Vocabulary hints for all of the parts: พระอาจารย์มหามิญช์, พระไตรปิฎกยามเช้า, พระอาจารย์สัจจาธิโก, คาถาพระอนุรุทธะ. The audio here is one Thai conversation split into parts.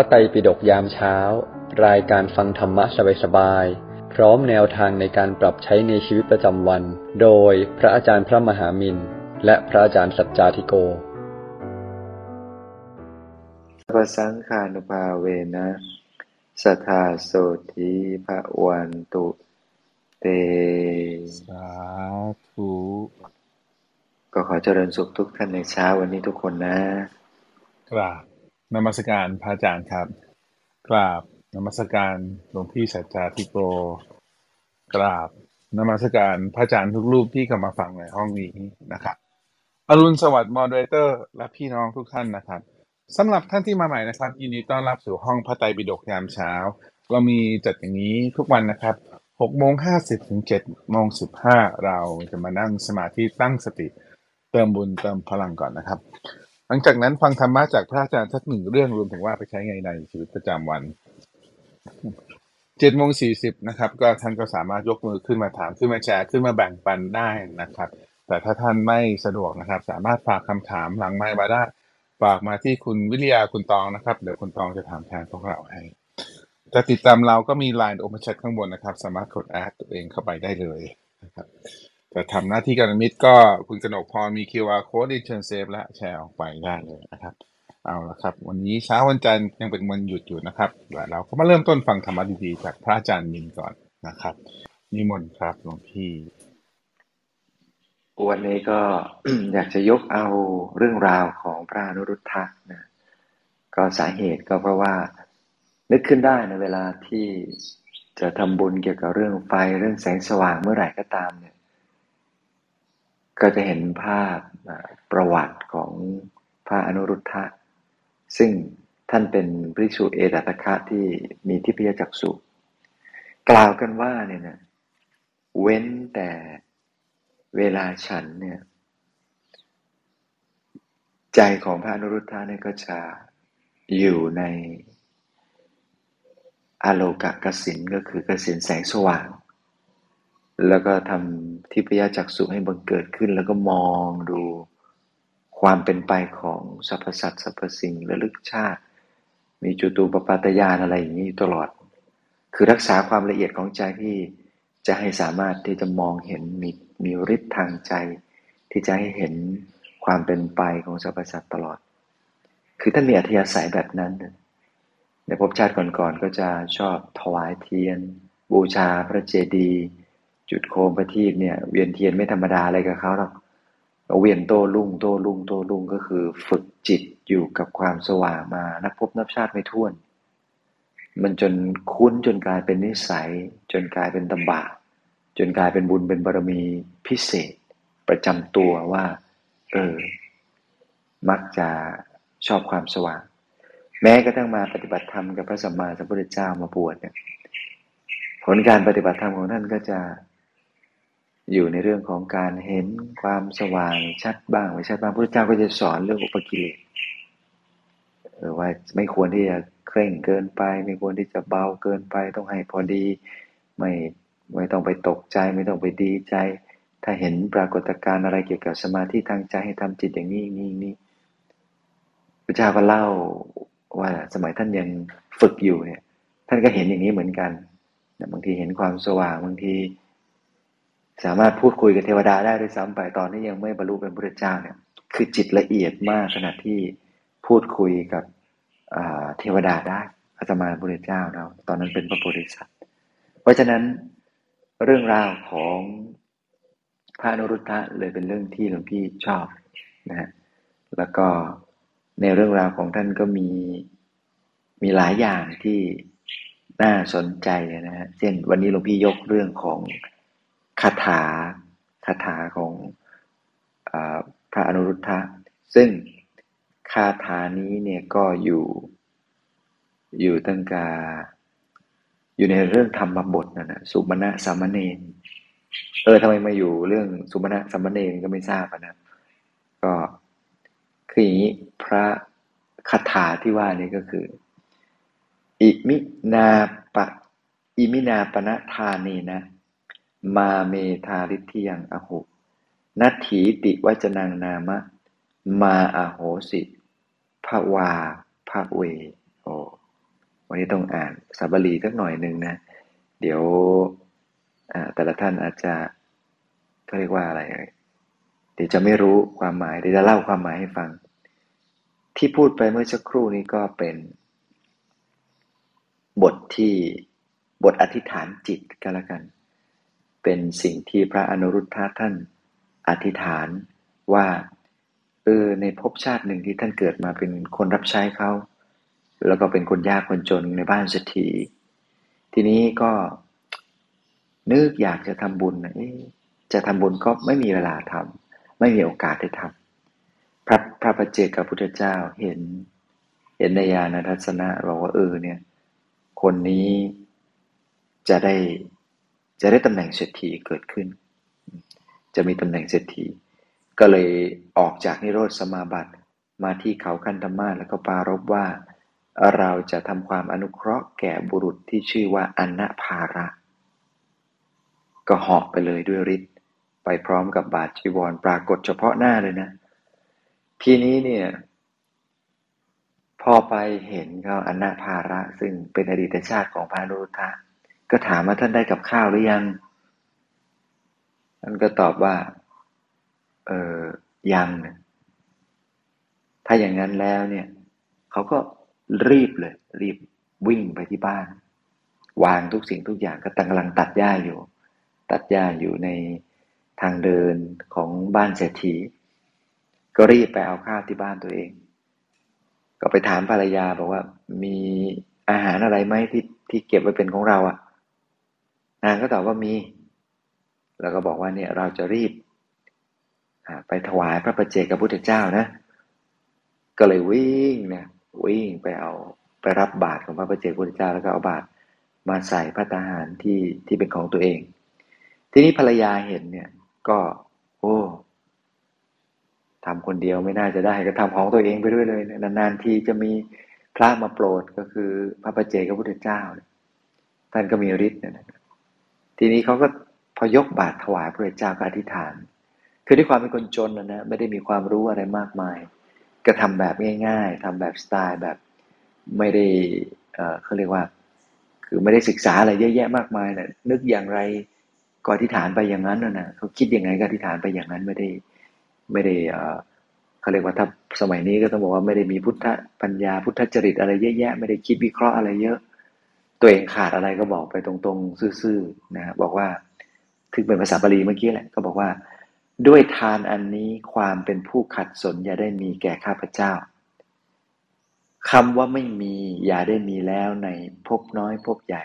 ระไตรปิฎกยามเช้ารายการฟังธรรมะสบายๆพร้อมแนวทางในการปรับใช้ในชีวิตประจำวันโดยพระอาจารย์พระมหามินท์และพระอาจารย์สัจจาธิโกปสังฆานุภาเวนะสัทธาโสธิภวันตุเตสาธุก็ขอเจริญสุขทุกท่านในเช้าวันนี้ทุกคนนะครับนมัสการพระอาจารย์ครับกราบนมัสการหลวงพี่สัจจาธิโกกราบนมัสการพระอาจารย์ทุกรูปที่เข้ามาฟังในห้องนี้นะครับอรุณสวัสดิ์มอดเรเตอร์และพี่น้องทุกท่านนะครับสำหรับท่านที่มาใหม่นะครับยินดีต้อนรับสู่ห้องพระไตรปิฎกยามเช้าเรามีจัดอย่างนี้ทุกวันนะครับ 6:50 ถึง 7:15 เราจะมานั่งสมาธิตั้งสติเติมบุญเติมพลังก่อนนะครับหลังจากนั้นฟังธรรมะจากพระอาจารย์สักหนึ่งเรื่องรวมถึงว่าไปใช้ไงในชีวิตประจำวัน 7:40 นะครับก็ท่านก็สามารถยกมือขึ้นมาถามขึ้นมาแชร์ขึ้นมาแบ่งปันได้นะครับแต่ถ้าท่านไม่สะดวกนะครับสามารถฝากคำถามหลังไมค์มาได้ฝากมาที่คุณวิริยาคุณตองนะครับเดี๋ยวคุณตองจะถามแทนพวกเราให้จะติดตามเราก็มี LINE Open Chat ข้างบนนะครับสามารถกดแอดตัวเองเข้าไปได้เลยนะครับจะทำหน้าที่การมิตรก็คุณกนกพรมี QR Code เชิญเซฟและแชร์ออกไปได้เลยนะครับเอาละครับวันนี้เช้าวันจันทร์ยังเป็นวันหยุดอยู่นะครับเราก็มาเริ่มต้นฟังธรรมะดีๆจากพระอาจารย์มินท์ก่อนนะครับนิมนต์ครับหลวงพี่วันนี้ก็ อยากจะยกเอาเรื่องราวของพระอนุรุทธะนะก็สาเหตุก็เพราะว่านึกขึ้นได้ในเวลาที่จะทำบุญเกี่ยวกับเรื่องไฟเรื่องแสงสว่างเมื่อไหร่ก็ตามเนี่ยก็จะเห็นภาพประวัติของพระอนุรุทธะซึ่งท่านเป็นภิกษุเอตัตคะที่มีทิพยจักษุกล่าวกันว่าเนี่ยนะเว้นแต่เวลาฉันเนี่ยใจของพระอนุรุทธะเนี่ยก็จะอยู่ในอโลกกสิณก็คือกสิณแสงสว่างแล้วก็ทำทิพยจักษุให้บังเกิดขึ้นแล้วก็มองดูความเป็นไปของสรรพสัตว์สรรพสิ่งระลึกชาติมีจตุปปาตญาณอะไรอย่างนี้ตลอดคือรักษาความละเอียดของใจที่จะให้สามารถที่จะมองเห็นมีฤทธิ์ทางใจที่จะให้เห็นความเป็นไปของสรรพสัตว์ตลอดคือท่านมีอัธยาศัยแบบนั้นในภพชาติก่อนๆก็จะชอบถวายเทียนบูชาพระเจดีย์จุดโคมประทีปเนี่ยเวียนเทียนไม่ธรรมดาอะไรกับเขาหรอกเวียนโต้รุ่งโต้รุ่งโต้รุ่งก็คือฝึกจิตอยู่กับความสว่างมานับพบนับชาติไม่ถ้วนมันจนคุ้นจนกลายเป็นนิสัยจนกลายเป็นตบะจนกลายเป็นบุญเป็นบารมีพิเศษประจำตัวว่ามักจะชอบความสว่างแม้กระทั่งมาปฏิบัติธรรมกับพระสัมมาสัมพุทธเจ้ามาบวชเนี่ยผลการปฏิบัติธรรมของท่านก็จะอยู่ในเรื่องของการเห็นความสว่างชัดบ้างไม่ชัดบ้างพระพุทธเจ้าก็จะสอนเรื่องอุปกิเลสว่าไม่ควรที่จะเคร่งเกินไปไม่ควรที่จะเบาเกินไปต้องให้พอดีไม่ต้องไปตกใจไม่ต้องไปดีใจถ้าเห็นปรากฏการณ์อะไรเกี่ยวกับสมาธิทางใจให้ทำจิตอย่างนี้นี่พระเจ้าก็เล่าว่าสมัยท่านยังฝึกอยู่เนี่ยท่านก็เห็นอย่างนี้เหมือนกันบางทีเห็นความสว่างบางทีสามารถพูดคุยกับเทวดาได้ด้วยซ้ำไปตอนที่ยังไม่บรรลุเป็นพระเจ้าเนี่ยคือจิตละเอียดมากขณะที่พูดคุยกับเทวดาได้อาตมาพระเจ้าเราตอนนั้นเป็นพระโพธิสัตว์เพราะฉะนั้นเรื่องราวของพระอนุรุทธะเลยเป็นเรื่องที่หลวงพี่ชอบนะฮะแล้วก็ในเรื่องราวของท่านก็มีหลายอย่างที่น่าสนใจนะฮะเช่นวันนี้หลวงพี่ยกเรื่องของคาถาของพระอนุรุทธะซึ่งคาถานี้เนี่ยก็อยู่ตั้งแต่อยู่ในเรื่องธรรมบทนั่นนะสุมาณะสามเณรทำไมมาอยู่เรื่องสุมาณะสามเณรก็ไม่ทราบนะก็คืออย่างนี้พระคาถาที่ว่านี่ก็คืออิมินาปณะทาเนนะมาเมธาริทิยังอโหนัตถีติวจนังนามะมาอโหสิภวาภเว วันนี้ต้องอ่านสาบลีสักหน่อยหนึ่งนะเดี๋ยวแต่ละท่านอาจจะเขาเรียกว่าอะไรเดี๋ยวจะไม่รู้ความหมายเดี๋ยวจะเล่าความหมายให้ฟังที่พูดไปเมื่อสักครู่นี้ก็เป็นบทที่บทอธิษฐานจิตก็แล้วกันเป็นสิ่งที่พระอนุรุทธะท่านอธิษฐานว่าในภพชาติหนึ่งที่ท่านเกิดมาเป็นคนรับใช้เขาแล้วก็เป็นคนยากคนจนในบ้านเศรษฐีทีนี้ก็นึกอยากจะทำบุญจะทำบุญก็ไม่มีเวลาทำไม่มีโอกาสได้ทำพระปัจเจกพุทธเจ้าเห็นในญาณทัศนะบอกว่าเนี่ยคนนี้จะได้ตำแหน่งเศรษฐีเกิดขึ้นจะมีตำแหน่งเศรษฐีก็เลยออกจากนิโรธสมาบัติมาที่เขาคันธมาศแล้วก็ปรารภว่าเราจะทำความอนุเคราะห์แก่บุรุษที่ชื่อว่าอนาภาระก็เหาะไปเลยด้วยฤทธิ์ไปพร้อมกับบาทจีวรปรากฏเฉพาะหน้าเลยนะทีนี้เนี่ยพอไปเห็นเขาอนาภาระซึ่งเป็นอดีตชาติของพระอนุรุทธะก็ถามว่าท่านได้กับข้าวหรือยังท่านก็ตอบว่ายังถ้าอย่างนั้นแล้วเนี่ยเขาก็รีบวิ่งไปที่บ้านวางทุกสิ่งทุกอย่างก็กำลังตัดหญ้าอยู่ในทางเดินของบ้านเศรษฐีก็รีบไปเอาข้าวที่บ้านตัวเองก็ไปถามภรรยาบอกว่ามีอาหารอะไรไหมที่เก็บไว้เป็นของเราอ่ะนางก็ตอบว่ามีแล้วก็บอกว่าเนี่ยเราจะรีบไปถวายพระปัจเจกพุทธเจ้านะก็เลยวิ่งไปรับบาตรของพระปัจเจกพุทธเจ้าแล้วก็เอาบาตรมาใส่ภัตตาหารที่เป็นของตัวเองทีนี้ภรรยาเห็นเนี่ยก็ทำคนเดียวไม่น่าจะได้ก็ทำของตัวเองไปด้วยเลยนานๆทีจะมีพระมาโปรดก็คือพระปัจเจกพุทธเจ้าท่านก็มีฤทธิ์เนี่ยทีนี้เขาก็พอยกบาตรถวายพระเจ้าก็อธิษฐานคือด้วยความเป็นคนจนนะไม่ได้มีความรู้อะไรมากมายก็ทำแบบง่ายๆทำแบบสไตล์แบบไม่ได้เขาเรียกว่าคือไม่ได้ศึกษาอะไรเยอะแยะมากมายนะนึกอย่างไรก็อธิษฐานไปอย่างนั้นนะเขาคิดอย่างไรก็อธิษฐานไปอย่างนั้นไม่ได้เขาเรียกว่าถ้าสมัยนี้ก็ต้องบอกว่าไม่ได้มีพุทธปัญญาพุทธจริตอะไรเยอะแยะไม่ได้คิดวิเคราะห์อะไรเยอะตัวเองขาดอะไรก็บอกไปตรงๆซื่อๆนะบอกว่าถึงเป็นภาษาบาลีเมื่อกี้แหละก็บอกว่าด้วยทานอันนี้ความเป็นผู้ขัดสนอย่าได้มีแก่ข้าพเจ้าคำว่าไม่มีอย่าได้มีแล้วในภพน้อยภพใหญ่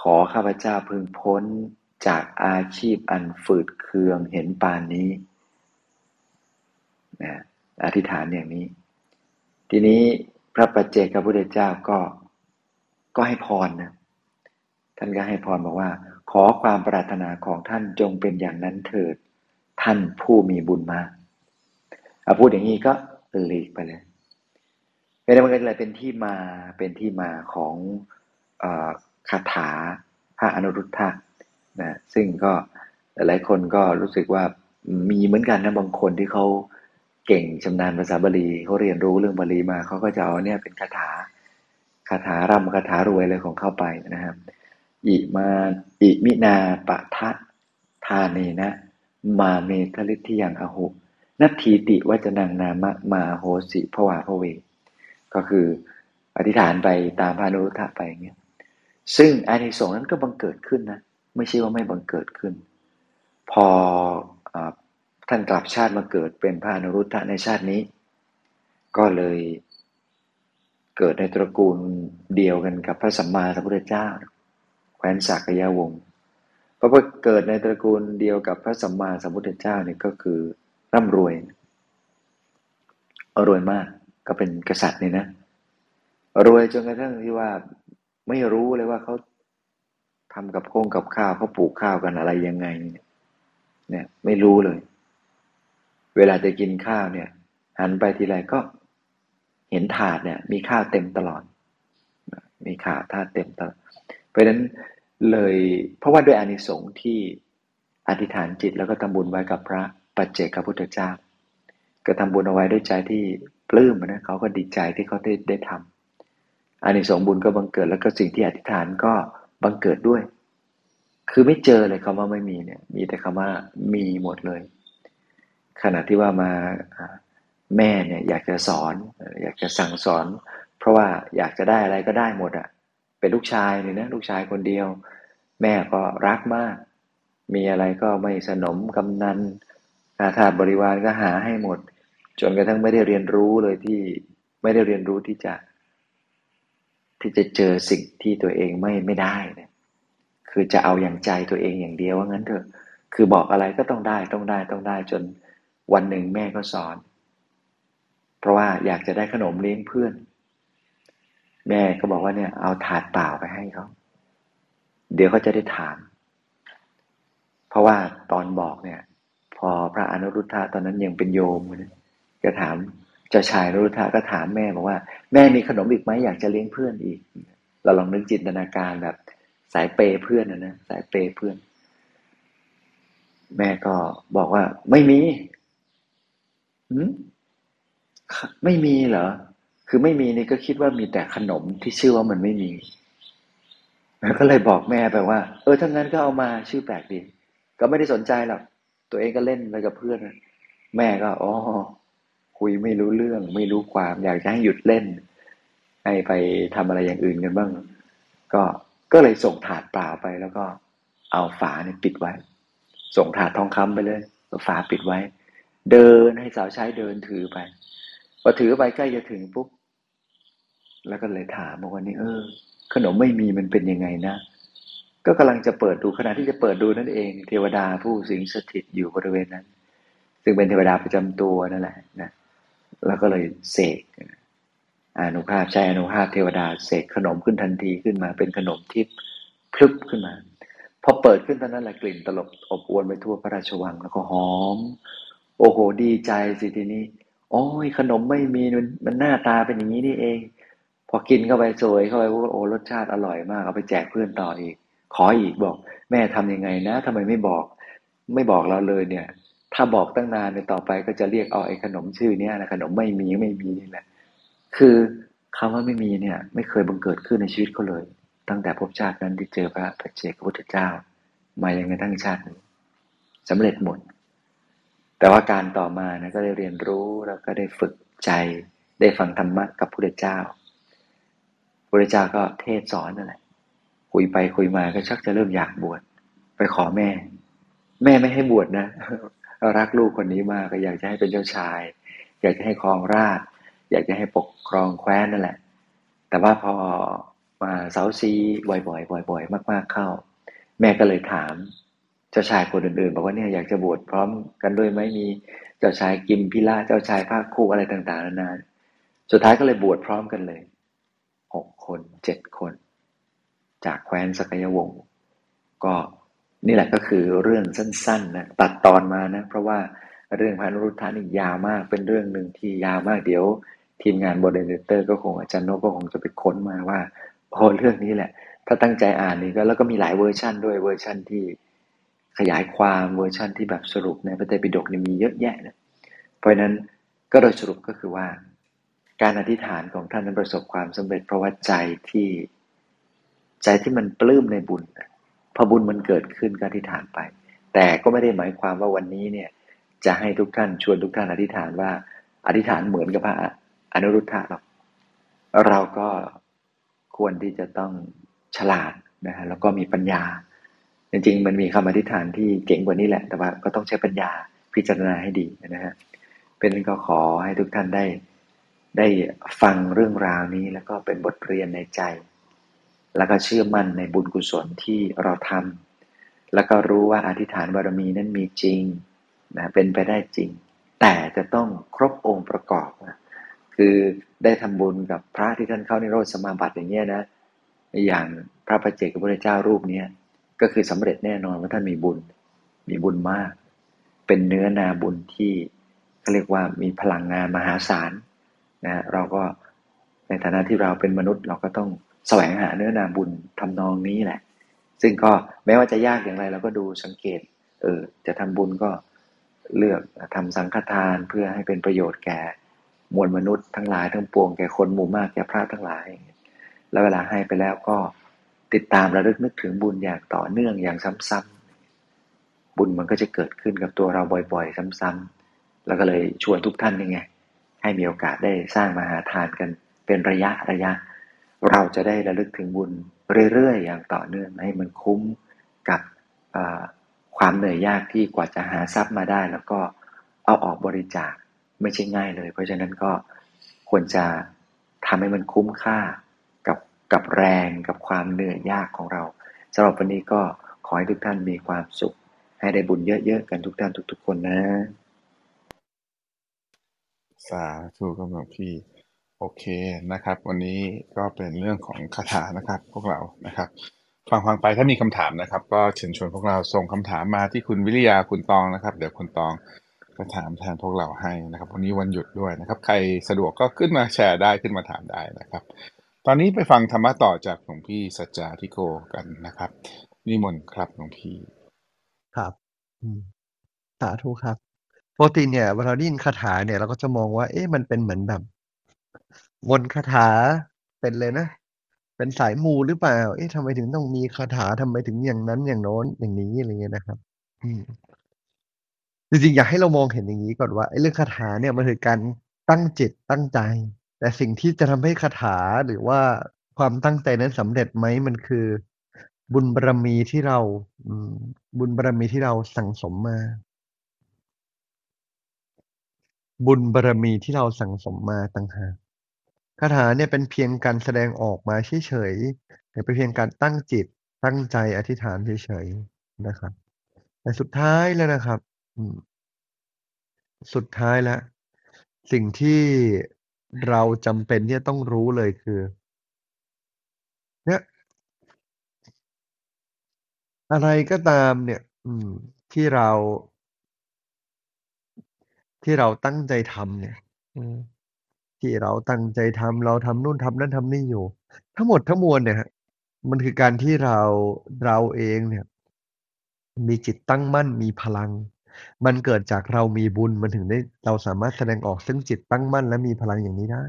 ขอข้าพเจ้าพึงพ้นจากอาชีพอันฝืดเคืองเห็นปานนี้นะอธิษฐานอย่างนี้ทีนี้พระปัจเจกพุทธเจ้าก็ให้พรนะท่านก็ให้พรบอกว่าขอความปรารถนาของท่านจงเป็นอย่างนั้นเถิดท่านผู้มีบุญมากพูดอย่างนี้ก็หลีกไปเลยไม่ได้มันก็เลยเป็นที่มาของคาถาพระอนุรุทธะนะซึ่งก็หลายคนก็รู้สึกว่ามีเหมือนกันนะบางคนที่เขาเก่งชำนาญภาษาบาลีเขาเรียนรู้เรื่องบาลีมาเขาก็จะเอาเนี่ยเป็นคาถาร่ำคาถารวยเลยของเข้าไปนะครับอิมินาปะทะทาเนนะมาเมทฤทธิยังอโหนัตถีติวจนังนามะมาโหสิภวาภเวก็คืออธิษฐานไปตามพระอนุรุทธะไปอย่างเงี้ยซึ่งอานิสงส์นั้นก็บังเกิดขึ้นนะไม่ใช่ว่าไม่บังเกิดขึ้นพอท่านกลับชาติมาเกิดเป็นพระอนุรุทธะในชาตินี้ก็เลยเกิดในตระกูลเดียวกันกับพระสัมมาสัมพุทธเจ้าแคว้นสักยวงศ์เพราะว่าเกิดในตระกูลเดียวกับพระสัมมาสัมพุทธเจ้าเนี่ยก็คือร่ำรวยมากก็เป็นกษัตริย์เนี่ยนะรวยจนกระทั่งที่ว่าไม่รู้เลยว่าเขาทำกับข้าวเขาปลูกข้าวกันอะไรยังไงเนี่ยไม่รู้เลยเวลาจะกินข้าวเนี่ยหันไปทีไรก็เห็นถาดเนี่ยมีข้าวเต็มตลอดมีข้าวถาดเต็มตลอดเพราะนั้นเลยเพราะว่าด้วยอานิสงส์ที่อธิษฐานจิตแล้วก็ทำบุญไว้กับพระปัจเจกพุทธเจ้าก็ทำบุญเอาไว้ด้วยใจที่ปลื้มนะเขาก็ดีใจที่เขาได้ท อานิสงส์บุญก็บังเกิดแล้วก็สิ่งที่อธิษฐานก็บังเกิดด้วยคือไม่เจอเลยคำว่าไม่มีเนี่ยมีแต่คำว่ามีหมดเลยขณะที่ว่ามาแม่เนี่ยอยากจะสอนอยากจะสั่งสอนเพราะว่าอยากจะได้อะไรก็ได้หมดอ่ะเป็นลูกชายเลยนะลูกชายคนเดียวแม่ก็รักมากมีอะไรก็ไม่สนมกำนันอาถรรพ์บริวารก็หาให้หมดจนกระทั่งไม่ได้เรียนรู้เลยที่ไม่ได้เรียนรู้ที่จะเจอสิ่งที่ตัวเองไม่ได้เนี่ยคือจะเอาอย่างใจตัวเองอย่างเดียวว่างั้นเถอะคือบอกอะไรก็ต้องได้จนวันหนึ่งแม่ก็สอนเพราะว่าอยากจะได้ขนมเลี้ยงเพื่อนแม่ก็บอกว่าเนี่ยเอาถาดเปล่าไปให้เขาเดี๋ยวเขาจะได้ถามเพราะว่าตอนบอกเนี่ยพอพระอนุรุทธะตอนนั้นยังเป็นโยมนะก็ถามเจ้าชายอนุรุทธะก็ถามแม่บอกว่าแม่มีขนมอีกไหมอยากจะเลี้ยงเพื่อนอีกเราลองนึกจินตนาการแบบสายเปย์เพื่อนนะสายเปย์เพื่อนแม่ก็บอกว่าไม่มีไม่มีเหรอคือไม่มีนี่ก็คิดว่ามีแต่ขนมที่ชื่อว่ามันไม่มีแล้วก็เลยบอกแม่ไปว่าถ้างั้นก็เอามาชื่อแปลกดีก็ไม่ได้สนใจหรอกตัวเองก็เล่นไปกับเพื่อนแม่ก็อ๋อคุยไม่รู้เรื่องไม่รู้ความอยากจะให้หยุดเล่นให้ไปทำอะไรอย่างอื่นกันบ้างก็เลยส่งถาดเปล่าไปแล้วก็เอาฝาเนี่ยปิดไว้ส่งถาดทองคำไปเลยฝาปิดไว้เดินให้สาวใช้เดินถือไปพอถือไปใกล้จะถึงปุ๊บแล้วก็เลยถามบอกว่านี่ขนมไม่มีมันเป็นยังไงนะก็กำลังจะเปิดดูขณะที่จะเปิดดูนั่นเองเทวดาผู้สิงสถิตอยู่บริเวณนั้นซึ่งเป็นเทวดาประจำตัวนั่นแหละนะแล้วก็เลยเสกอานุภาพใช้อานุภาพเทวดาเสกขนมขึ้นทันทีขึ้นมาเป็นขนมทิพย์พลึบขึ้นมาพอเปิดขึ้นตอนนั้นแหละกลิ่นตลบอบอวนไปทั่วพระราชวังแล้วก็หอมโอ้โหดีใจสิทีนี้โอ้ยขนมไม่มีมันหน้าตาเป็นอย่างนี้นี่เองพอกินเข้าไปสวยเข้าไปว่าโอ้รสชาติอร่อยมากเอาไปแจกเพื่อนต่ออีกขออีกบอกแม่ทำยังไงนะทำไมไม่บอกเราเลยเนี่ยถ้าบอกตั้งนานในต่อไปก็จะเรียกเอาไอ้ขนมชื่อนี้นะขนมไม่มีนี่แหละคือคำว่าไม่มีเนี่ยไม่เคยบังเกิดขึ้นในชีวิตเขาเลยตั้งแต่พบชาตินั้นที่เจอพระปัจเจกพุทธเจ้ามายังไงทั้งชาติสำเร็จหมดแต่ว่าการต่อมานะก็ได้เรียนรู้แล้วก็ได้ฝึกใจได้ฟังธรรมะกับพระพุทธเจ้าพระพุทธเจ้าก็เทศสอนอะไรคุยไปคุยมาก็ชักจะเริ่มอยากบวชไปขอแม่ไม่ให้บวชนะรักลูกคนนี้มากก็อยากจะให้เป็นเจ้าชายอยากจะให้ครองราชย์อยากจะให้ปกครองแคว้นนั่นแหละแต่ว่าพอมาเสาซีบ่อยๆมากๆเข้าแม่ก็เลยถามเจ้าชายคนอื่นๆบอกว่าเนี่ยอยากจะบวชพร้อมกันด้วยไหมมีเจ้าชายกิมพิละเจ้าชายภาคคู่อะไรต่างๆนานาสุดท้ายก็เลยบวชพร้อมกันเลย6 คน7 คนจากแคว้นสักยวงศ์ก็นี่แหละก็คือเรื่องสั้นๆนะตัดตอนมานะเพราะว่าเรื่องพระอนุรุทธะนี่ยาวมากเป็นเรื่องนึงที่ยาวมากเดี๋ยวทีมงานโมเดเลเตอร์ก็คงอาจารย์โนก็คงจะไปค้นมาว่าพอเรื่องนี้แหละถ้าตั้งใจอ่านนี่ก็แล้วก็มีหลายเวอร์ชั่นด้วยเวอร์ชั่นที่ขยายความเวอร์ชั่นที่แบบสรุปในพระไตรปิฎกนี่มีเยอะแยะนะเพราะนั้นก็โดยสรุปก็คือว่าการอธิษฐานของท่านนั้นประสบความสำเร็จเพราะว่าใจที่มันปลื้มในบุญพอบุญมันเกิดขึ้นก็อธิษฐานไปแต่ก็ไม่ได้หมายความว่าวันนี้เนี่ยจะให้ทุกท่านชวนทุกท่านอธิษฐานว่าอธิษฐานเหมือนกับพระอนุรุทธะเราก็ควรที่จะต้องฉลาดนะฮะแล้วก็มีปัญญาจริงๆมันมีคำอธิษฐานที่เก่งกว่านี้แหละแต่ว่าก็ต้องใช้ปัญญาพิจารณาให้ดีนะฮะเป็นก็ขอให้ทุกท่านได้ฟังเรื่องราวนี้แล้วก็เป็นบทเรียนในใจแล้วก็เชื่อมั่นในบุญกุศลที่เราทำแล้วก็รู้ว่าอธิษฐานบารมีนั้นมีจริงนะเป็นไปได้จริงแต่จะต้องครบองค์ประกอบนะคือได้ทำบุญกับพระที่ท่านเข้านิโรธสมาบัติอย่างเงี้ยนะอย่างพระปัจเจกพุทธเจ้ารูปนี้ก็คือสำเร็จแน่นอนว่าท่านมีบุญมากเป็นเนื้อนาบุญที่เขาเรียกว่ามีพลังงานมหาศาลนะเราก็ในฐานะที่เราเป็นมนุษย์เราก็ต้องแสวงหาเนื้อนาบุญทำนองนี้แหละซึ่งก็แม้ว่าจะยากอย่างไรเราก็ดูสังเกตจะทำบุญก็เลือกทำสังฆทานเพื่อให้เป็นประโยชน์แก่มวลมนุษย์ทั้งหลายทั้งปวงแก่คนหมู่มากแก่พระทั้งหลาย แล้วเวลาให้ไปแล้วก็ติดตามระลึกนึกถึงบุญอย่างต่อเนื่องอย่างซ้ำๆบุญมันก็จะเกิดขึ้นกับตัวเราบ่อยๆซ้ำๆแล้วก็เลยชวนทุกท่านยังไงให้มีโอกาสได้สร้างมหาทานกันเป็นระยะระยะเราจะได้ระลึกถึงบุญเรื่อยๆอย่างต่อเนื่องให้มันคุ้มกับความเหนื่อยยากที่กว่าจะหาทรัพย์มาได้แล้วก็เอาออกบริจาคไม่ใช่ง่ายเลยเพราะฉะนั้นก็ควรจะทำให้มันคุ้มค่ากับแรงกับความเหนื่อยยากของเราสำหรับวันนี้ก็ขอให้ทุกท่านมีความสุขให้ได้บุญเยอะๆกันทุกท่านทุกๆคนนะสาธุครับหลวงพี่โอเคนะครับวันนี้ก็เป็นเรื่องของคาถานะครับพวกเรานะครับฟังไปถ้ามีคำถามนะครับก็เชิญชวนพวกเราส่งคำถามมาที่คุณวิริยาคุณตองนะครับเดี๋ยวคุณตองก็ถามแทนพวกเราให้นะครับวันนี้วันหยุดด้วยนะครับใครสะดวกก็ขึ้นมาแชร์ได้ขึ้นมาถามได้นะครับตอนนี้ไปฟังธรรมะต่อจากหลวงพี่สัจจาธิโกกันนะครับนิมนต์ครับหลวงพี่ครับสาธุครับปกติเนี่ยเวลาได้ยินคาถาเนี่ยเราก็จะมองว่าเอ๊ะมันเป็นเหมือนแบบวนคาถาเป็นเลยนะเป็นสายมูหรือเปล่าเอ๊ะทำไมถึงต้องมีคาถาทำไมถึงอย่างนั้นอย่างโน้นอย่างนี้อะไรเงี้ยนะครับจริงๆอยากให้เรามองเห็นอย่างนี้ก่อนว่าไอ้เรื่องคาถาเนี่ยมันคือการตั้งจิตตั้งใจแต่สิ่งที่จะทำให้คาถาหรือว่าความตั้งใจนั้นสำเร็จไหมมันคือบุญบารมีที่เราบุญบารมีที่เราสั่งสมมาบุญบารมีที่เราสั่งสมมาต่างหากคาถาเนี่ยเป็นเพียงการแสดงออกมาเฉยๆเป็นเพียงการตั้งจิตตั้งใจอธิษฐานเฉยๆนะครับแต่สุดท้ายแล้วนะครับสุดท้ายแล้วสิ่งที่เราจำเป็นที่จะต้องรู้เลยคือเนี่ยอะไรก็ตามเนี่ยที่เราตั้งใจทำเนี่ยที่เราตั้งใจทำเราทำนู่นทำนั่นทำนี่อยู่ทั้งหมดทั้งมวลเนี่ยมันคือการที่เราเองเนี่ยมีจิตตั้งมั่นมีพลังมันเกิดจากเรามีบุญมันถึงได้เราสามารถแสดงออกซึ่งจิตตั้งมั่นและมีพลังอย่างนี้ได้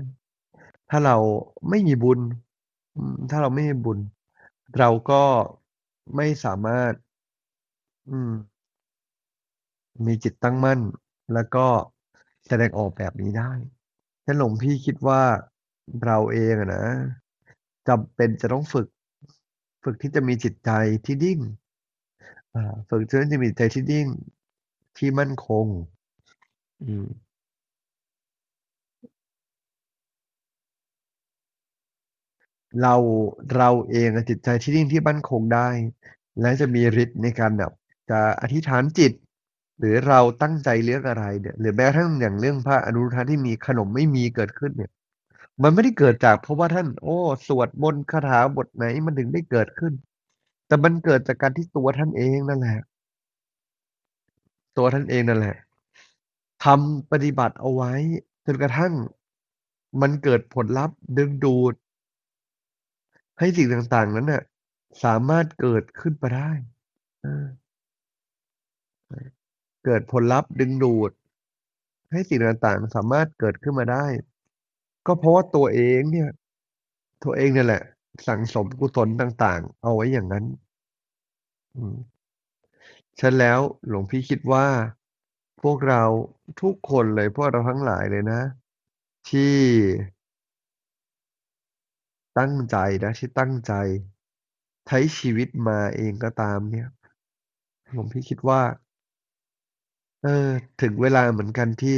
ถ้าเราไม่มีบุญเราก็ไม่สามารถมีจิตตั้งมั่นแล้วก็แสดงออกแบบนี้ได้ฉะนั้นหลวงพี่คิดว่าเราเองนะจำเป็นจะต้องฝึกที่จะมีจิตใจที่ดิ้งฝึกที่จะมีใจที่ดิ้งที่มั่นคงเราเองจิตใจที่นิ่งที่มั่นคงได้และจะมีฤทธิ์ในการแบบจะอธิษฐานจิตหรือเราตั้งใจเรื่องอะไรเนี่ยหรือแม้กระทั่งอย่างเรื่องพระอนุรุทธะที่มีขนมไม่มีเกิดขึ้นเนี่ยมันไม่ได้เกิดจากเพราะว่าท่านสวดมนต์คาถาบทไหนมันถึงได้เกิดขึ้นแต่มันเกิดจากการที่ตัวท่านเองนั่นแหละทำปฏิบัติเอาไว้จนกระทั่งมันเกิดผลลัพธ์ดึงดูดให้สิ่งต่างๆนั้นน่ะสามารถเกิดขึ้นมาได้เกิดผลลัพธ์ดึงดูดให้สิ่งต่างๆสามารถเกิดขึ้นมาได้ก็เพราะว่าตัวเองนั่นแหละสั่งสมกุศลต่างๆเอาไว้อย่างนั้นฉะนั้นแล้วหลวงพี่คิดว่าพวกเราทุกคนเลยพวกเราทั้งหลายเลยนะที่ตั้งใจใช้ชีวิตมาเองก็ตามเนี่ยหลวงพี่คิดว่าถึงเวลาเหมือนกันที่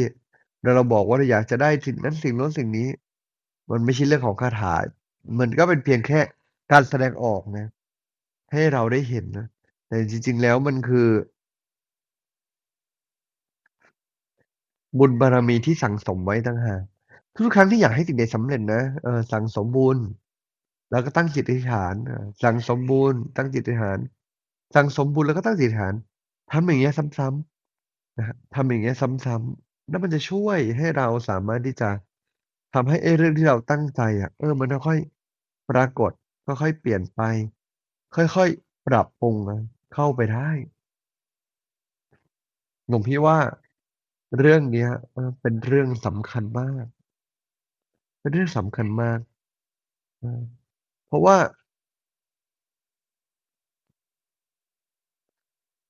เราบอกว่าเราอยากจะได้สิ่งนั้นสิ่งโน้นสิ่งนี้มันไม่ใช่เรื่องของคาถามันก็เป็นเพียงแค่การแสดงออกนะให้เราได้เห็นนะแต่จริงๆแล้วมันคือบุญบารมีที่สั่งสมไว้ต่างหากทุกครั้งที่อยากให้สิ่งใดสำเร็จนะสั่งสมบุญแล้วก็ตั้งจิตอธิษฐานสั่งสมบุญตั้งจิตอธิษฐานสั่งสมบุญแล้วก็ตั้งจิตอธิษฐานทำอย่างเงี้ยซ้ำๆนะทำอย่างเงี้ยซ้ำๆแล้วมันจะช่วยให้เราสามารถที่จะทำให้เรื่องที่เราตั้งใจมันค่อยๆปรากฏค่อยๆเปลี่ยนไปค่อยๆปรับปรุงเข้าไปได้หลวงพี่ว่าเรื่องนี้เป็นเรื่องสำคัญมาก ราะว่า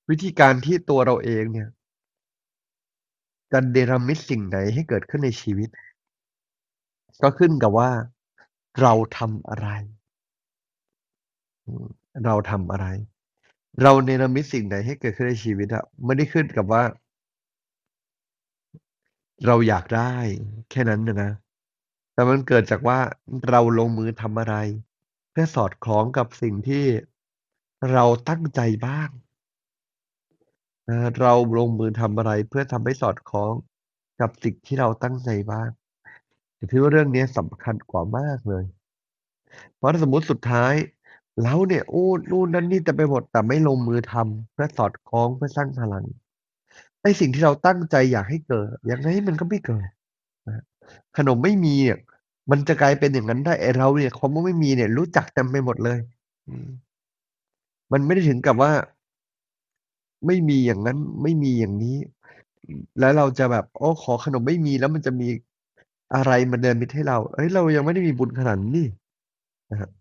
วิธีการที่ตัวเราเองเนี่ยจะเนรมิตสิ่งไหนให้เกิดขึ้นในชีวิต ก็ขึ้นกับว่าเราทำอะไร เราทำอะไร เราเนรมิตสิ่งไหนให้เกิดขึ้นในชีวิตอะไม่ได้ขึ้นกับว่า เราอยากได้แค่นั้นนะ แต่มันเกิดจากว่าเราลงมือทำอะไร เพื่อสอดคล้องกับสิ่งที่เราตั้งใจบ้าง เราลงมือทำอะไรเพื่อทำให้สอดคล้องกับสิ่งที่เราตั้งใจบ้าง ผมคิดว่าเรื่องเนี้ยสำคัญกว่ามากเลย เพราะถ้าสมมุติสุดท้ายเราเนี่ย นู่นนั่นนี่เต็มไปหมด แต่ไม่ลงมือทำเพื่อสอดคล้องเพื่อสร้างพลัง ไอ้สิ่งที่เราตั้งใจอยากให้เกิด ยังไงมันก็ไม่เกิดนะครับ ขนมไม่มีอะ มันจะกลายเป็นอย่างนั้นได้ ไอ้เราเนี่ยคำว่าไม่มีเนี่ยรู้จักเต็มไปหมดเลย อืม มันไม่ได้ถึงกับว่า ไม่มีอย่างนั้น ไม่มีอย่างนี้ แล้วเราจะแบบ โอ้ ขอขนมไม่มี แล้วมันจะมีอะไรมาเนรมิตให้เรา เฮ้ย เรายังไม่ได้มีบุญขนาดนั้นนี่ นะครับ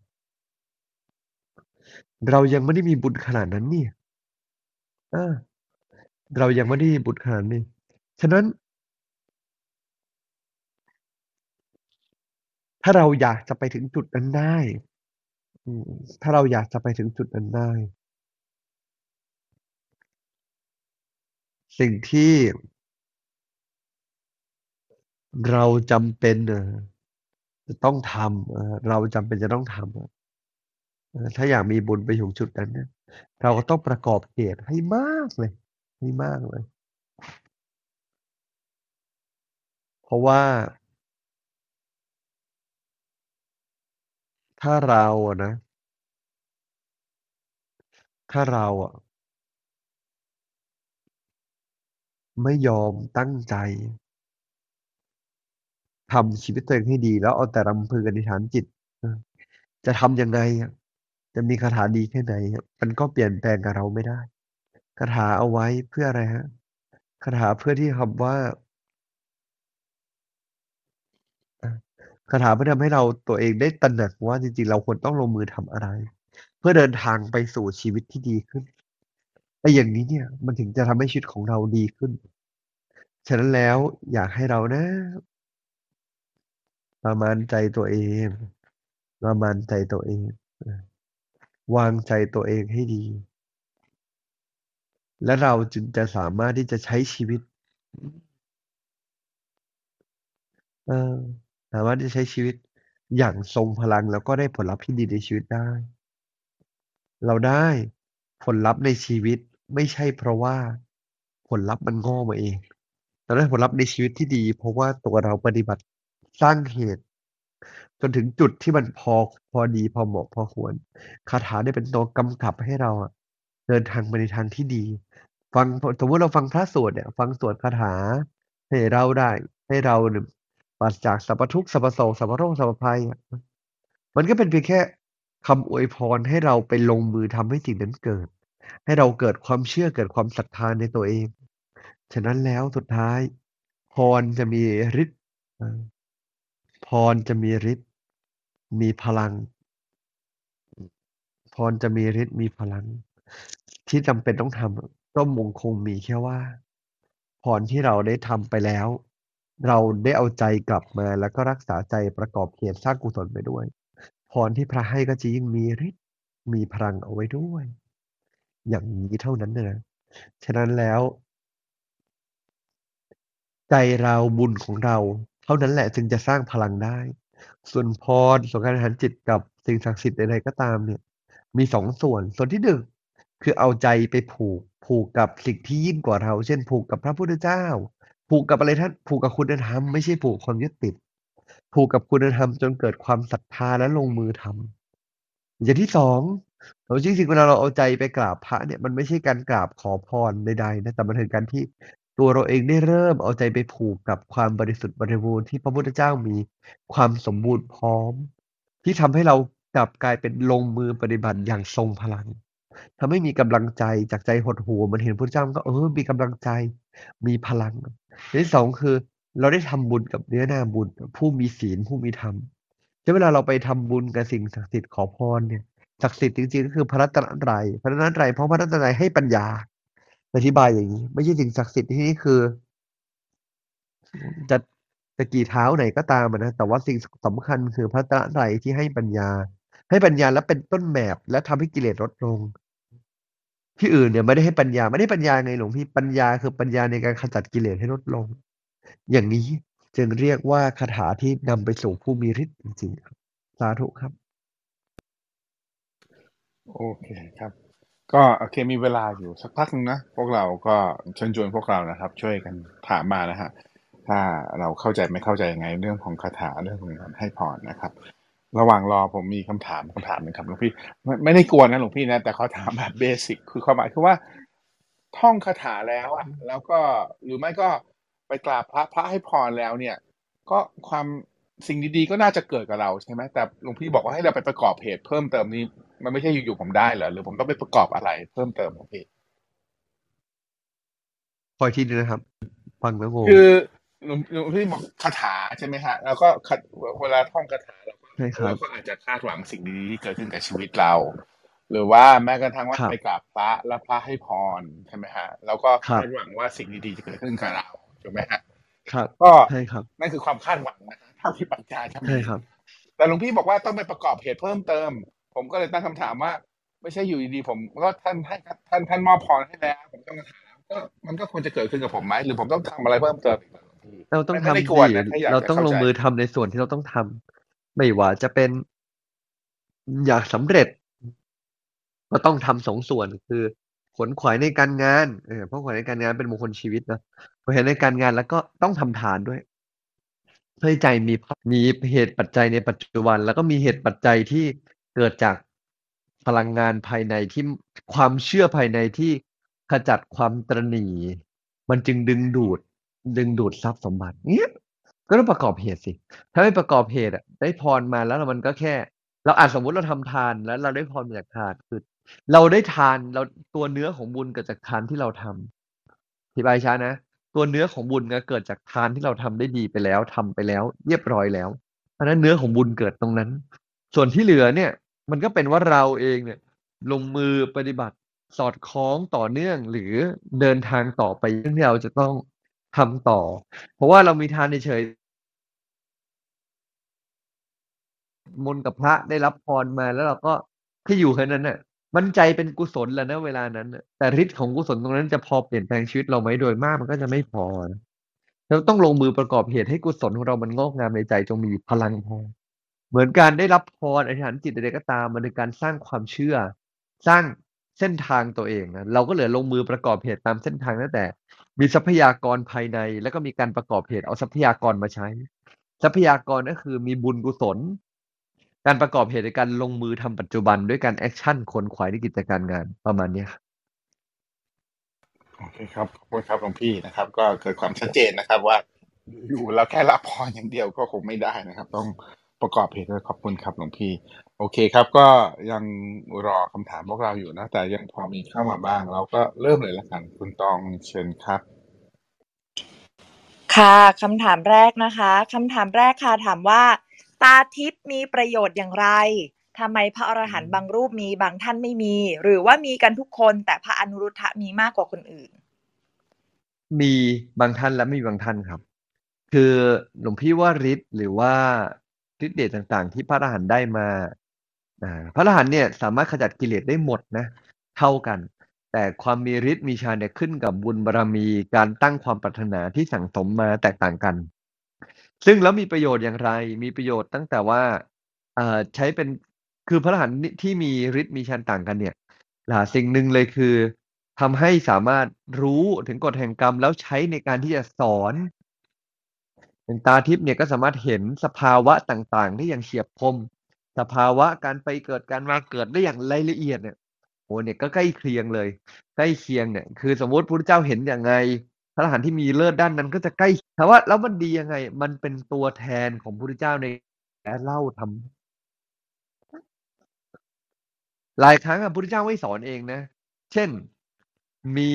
เรายังไม่ได้มีบุญขนาดนั้นนี่ เออ เรายังไม่ได้มีบุญขนาดนี้ ฉะนั้น ถ้าเราอยากจะไปถึงจุดนั้นได้ ถ้าเราอยากจะไปถึงจุดนั้นได้ สิ่งที่ เราจำเป็น จะต้องทำ เราจำเป็นจะต้องทำ ถ้าอยากมีบุญไปถึงจุดนั้นเนี่ย เราก็ต้องประกอบเหตุให้มากเลย ให้มากเลย เพราะว่า ถ้าเราอะนะ ถ้าเราอะ ไม่ยอมตั้งใจ ทำชีวิตตัวเองให้ดี แล้วเอาแต่รำพึงอธิษฐานจิต เออ จะทำยังไงอะ จะมีคาถาดีแค่ไหนอะ มันก็เปลี่ยนแปลงกับเราไม่ได้ คาถาเอาไว้เพื่ออะไรครับ? คาถาเพื่อที่คำว่า อา คาถาเพื่อทำให้เรา ตัวเองได้ตระหนักว่า จริง ๆ เราควรต้องลงมือทำอะไร เพื่อเดินทางไปสู่ชีวิตที่ดีขึ้น ไอ้อย่างนี้เนี่ย มันถึงจะทำให้ชีวิตของเราดีขึ้น ฉะนั้นแล้วอยากให้เรานะ ประมาณใจตัวเอง ประมาณใจตัวเอง วางใจตัวเองให้ดี และเราจึงจะสามารถที่จะใช้ชีวิต อืม เออ สามารถที่จะใช้ชีวิตอย่างทรงพลัง แล้วก็ได้ผลลัพธ์ที่ดีในชีวิตได้ เราได้ผลลัพธ์ในชีวิต ไม่ใช่เพราะว่าผลลัพธ์มันง่อมาเอง เราได้ผลลัพธ์ในชีวิตที่ดี เพราะว่าตัวเราปฏิบัติสร้างเหตุ จนถึงจุดที่มันพอดี พอเหมาะ พอควร คาถาเนี่ยเป็นตัวกำกับให้เราอะ เดินทางไปในทางที่ดี ฟัง สมมุติเราฟังพระสวดเนี่ย ฟังสวดคาถาให้เราได้ ให้เราเนี่ยปราศจากสรรพทุกข์ สรรพโศก สรรพโรค สรรพภัย มันก็เป็นเพียงแค่คำอวยพรให้เราไปลงมือทำให้สิ่งนั้นเกิด ให้เราเกิดความเชื่อ เกิดความศรัทธาในตัวเอง ฉะนั้นแล้วสุดท้าย พรจะมีฤทธิ์ เออ พรจะมีฤทธิ์ มีพลัง อืม พรจะมีฤทธิ์ มีพลัง ที่จำเป็นต้องทำ ก็คงมีแค่ว่า พรที่เราได้ทำไปแล้ว เราได้เอาใจกลับมา แล้วก็รักษาใจประกอบเหตุสร้างกุศลไปด้วย พรที่พระให้ก็จะยิ่งมีฤทธิ์ มีพลังเอาไว้ด้วย อย่างนี้เท่านั้นนะ ฉะนั้นแล้ว ใจเรา บุญของเรา เท่านั้นแหละจึงจะสร้างพลังได้ ส่วนพร ส่วนการอธิษฐานจิตกับสิ่งศักดิ์สิทธิ์ใด ๆ ก็ตามเนี่ย มี 2 ส่วน ส่วนที่ 1 คือเอาใจไปผูกกับสิ่งที่ยิ่งกว่าเรา เช่น ผูกกับพระพุทธเจ้า ผูกกับอะไรท่าน ผูกกับคุณธรรม ไม่ใช่ผูกความยึดติด ผูกกับคุณธรรมจนเกิดความศรัทธาและลงมือทำ อย่างที่ 2 เอาจริง ๆ เวลาเราเอาใจไปกราบพระเนี่ย มันไม่ใช่การกราบขอพรใด ๆ นะ แต่มันคือการที่ตัวเราเองได้เริ่มเอาใจไปผูกกับความบริสุทธิ์บริบูรณ์ที่พระพุทธเจ้ามี ความสมบูรณ์พร้อม ที่ทำให้เรากลับกลายเป็นลงมือปฏิบัติอย่างทรงพลัง ทำให้มีกำลังใจ จากใจหดหู่เหมือนเห็นพระพุทธเจ้า มันก็ มีกำลังใจ มีพลัง อย่างที่ 2 คือเราได้ทำบุญกับเนื้อนาบุญ ผู้มีศีล ผู้มีธรรม แล้วเวลาเราไปทำบุญกับสิ่งศักดิ์สิทธิ์ขอพรเนี่ย ศักดิ์สิทธิ์จริงๆ ก็คือพระรัตนตรัย พระรัตนตรัยเพราะพระรัตนตรัยให้ปัญญา อธิบายอย่างนี้ ไม่ใช่สิ่งศักดิ์สิทธิ์ที่นี่คือ จะจะกี่เท้าไหนก็ตามอะนะ แต่ว่าสิ่งสำคัญคือพระรัตนตรัยที่ให้ปัญญา แล้วเป็นต้นแบบและทำให้กิเลสลดลง ที่อื่นเนี่ยไม่ได้ให้ปัญญาไงหลวงพี่ ปัญญาคือปัญญาในการขจัดกิเลสให้ลดลง อย่างนี้จึงเรียกว่าคาถาที่นำไปสู่ผู้มีฤทธิ์จริงๆครับ สาธุครับ โอเคครับ ก็โอเคมีเวลาอยู่สักพักนึงนะพวกเราก็เชิญชวนพวกเรานะครับช่วยกันถามมานะฮะถ้าเราเข้าใจไม่เข้าใจยังไงเรื่องของคาถาเรื่องของการให้พรนะครับระหว่างรอผมมีคำถามนึงครับหลวงพี่ไม่ได้กวนนะหลวงพี่นะแต่ขอถามแบบเบสิกคือความหมายคือว่าท่องคาถาแล้วอ่ะแล้วก็หรือไม่ก็ไปกราบพระให้พรแล้วเนี่ยก็ความสิ่งดีๆก็น่าจะเกิดกับเราใช่ไหมแต่หลวงพี่บอกว่าให้เราไปประกอบเหตุเพิ่มเติมนี้มันไม่ใช่อยู่ๆผมได้เหรอหรือผมต้องไปประกอบอะไรเพิ่มเติมหลวงพี่ขออีกทีนึงนะครับฟังแล้วงงคือหลวงพี่บอกคาถาใช่ไหมฮะแล้วก็เวลาท่องคาถาเราก็อาจจะคาดหวังสิ่งดีๆที่เกิดขึ้นกับชีวิตเราหรือว่าแม้กระทั่งว่าไปกราบพระและพระให้พรใช่ไหมฮะแล้วก็คาดหวังว่าสิ่งดีๆจะเกิดขึ้นกับเราถูกไหมฮะครับก็ใช่ครับนั่นคือความคาดหวังนะเท่าที่ปัญญาใช่ครับแต่หลวงพี่บอกว่าต้องไปประกอบเหตุเพิ่มเติมผมก็เลยตั้งคำถามว่าไม่ใช่อยู่ดีๆผมก็ท่านมอบพรให้แล้วผมต้องมาถามก็มันก็ควรจะเกิดขึ้นกับผมไหมหรือผมต้องทำอะไรเพิ่มเติมอีกเราต้องทำเราต้องลงมือทำในส่วนที่เราต้องทำไม่ว่าจะเป็นอยากสำเร็จก็ต้องทำสองส่วนคือขวนขวายในการงานเพราะขวายในการงานเป็นมงคลชีวิตนะเพราะฉะนั้นในการงานแล้วก็ต้องทำทานด้วยเพื่อใจมีเหตุปัจจัยในปัจจุบันแล้วก็มีเหตุปัจจัยที่เกิดจากพลังงานภายในที่ความเชื่อภายในที่ขจัดความตระหนี่มันจึงดึงดูดทรัพย์สมบัติเงี้ยก็ต้องประกอบเหตุสิถ้าไม่ประกอบเหตุได้พรมาแล้วมันก็แค่เราอาจสมมติเราทำทานแล้วเราได้พรมาจากทานคือเราได้ทานเราตัวเนื้อของบุญเกิดจากทานที่เราทำอธิบายช้านะตัวเนื้อของบุญก็เกิดจากทานที่เราทำได้ดีไปแล้วทำไปแล้วเรียบร้อยแล้วเพราะนั้นเนื้อของบุญเกิดตรงนั้นส่วนที่เหลือเนี่ยมันก็เป็นว่าเราเองเนี่ยลงมือปฏิบัติสอดคล้องต่อเนื่องหรือเดินทางต่อไปที่เราจะต้องทำต่อเพราะว่าเรามีทานเฉยมนกับพระได้รับพรมาแล้วเราก็ที่อยู่แค่นั้นน่ะมันใจเป็นกุศลแล้วนะเวลานั้นแต่ฤทธิ์ของกุศลตรงนั้นจะพอเปลี่ยนแปลงชีวิตเราไหมโดยมากมันก็จะไม่พอเราต้องลงมือประกอบเหตุให้กุศลของเรามันงอกงามในใจจงมีพลังพอเหมือนการได้รับพรอธิษฐานจิตใดๆก็ตามมันเป็นการสร้างความเชื่อสร้างเส้นทางตัวเองนะเราก็เหลือลงมือประกอบเหตุตามเส้นทางนั่นแต่มีทรัพยากรภายในแล้วก็มีการประกอบเหตุเอาทรัพยากรมาใช้ทรัพยากรก็คือมีบุญกุศลการประกอบเหตุในการลงมือทำปัจจุบันด้วยการแอคชั่นขวนขวายในกิจการงานประมาณนี้โอเคครับขอบคุณครับหลวงพี่นะครับก็เกิดความชัดเจนนะครับว่าอยู่แล้วแค่รับพรอย่างเดียวก็คงไม่ได้นะครับต้องประกอบเหตุด้วยขอบคุณครับหลวงพี่โอเคครับก็ยังรอคำถามพวกเราอยู่นะแต่ยังพอมีเข้ามาบ้างเราก็เริ่มเลยละกันคุณตองเชิญครับค่ะคำถามแรกนะคะคำถามแรกค่ะถามว่าตาทิพย์มีประโยชน์อย่างไรทำไมพระอรหันต์บางรูปมีบางท่านไม่มีหรือว่ามีกันทุกคนแต่พระอนุรุทธะมีมากกว่าคนอื่นมีบางท่านและไม่มีบางท่านครับคือหลวงพี่ว่าฤทธิ์หรือว่าฤทธิ์เดชต่างๆที่พระอรหันต์ได้มาพระอรหันต์เนี่ยสามารถขจัดกิเลสได้หมดนะเท่ากันแต่ความมีฤทธิ์มีฌานเนี่ยขึ้นกับบุญบารมีการตั้งความปรารถนาที่สั่งสมมาแตกต่างกันซึ่งแล้วมีประโยชน์อย่างไรมีประโยชน์ตั้งแต่ว่าใช้เป็นคือพระอรหันต์ที่มีฤทธิ์มีฌานต่างกันเนี่ยสิ่งหนึ่งเลยคือทำให้สามารถรู้ถึงกฎแห่งกรรมแล้วใช้ในการที่จะสอนอย่างตาทิพย์เนี่ยก็สามารถเห็นสภาวะต่างๆได้อย่างเฉียบคมสภาวะการไปเกิดการมาเกิดได้อย่างรายละเอียดเนี่ยโอ้เนี่ยก็ใกล้เคียงเลยใกล้เคียงเนี่ยคือสมมติพระพุทธเจ้าเห็นอย่างไรพระอรหันต์ที่มีเลิศด้านนั้นก็จะใกล้ถามว่าแล้วมันดียังไงมันเป็นตัวแทนของพระพุทธเจ้าในการเล่าธรรมหลายครั้งพระพุทธเจ้าไม่สอนเองนะเช่นมี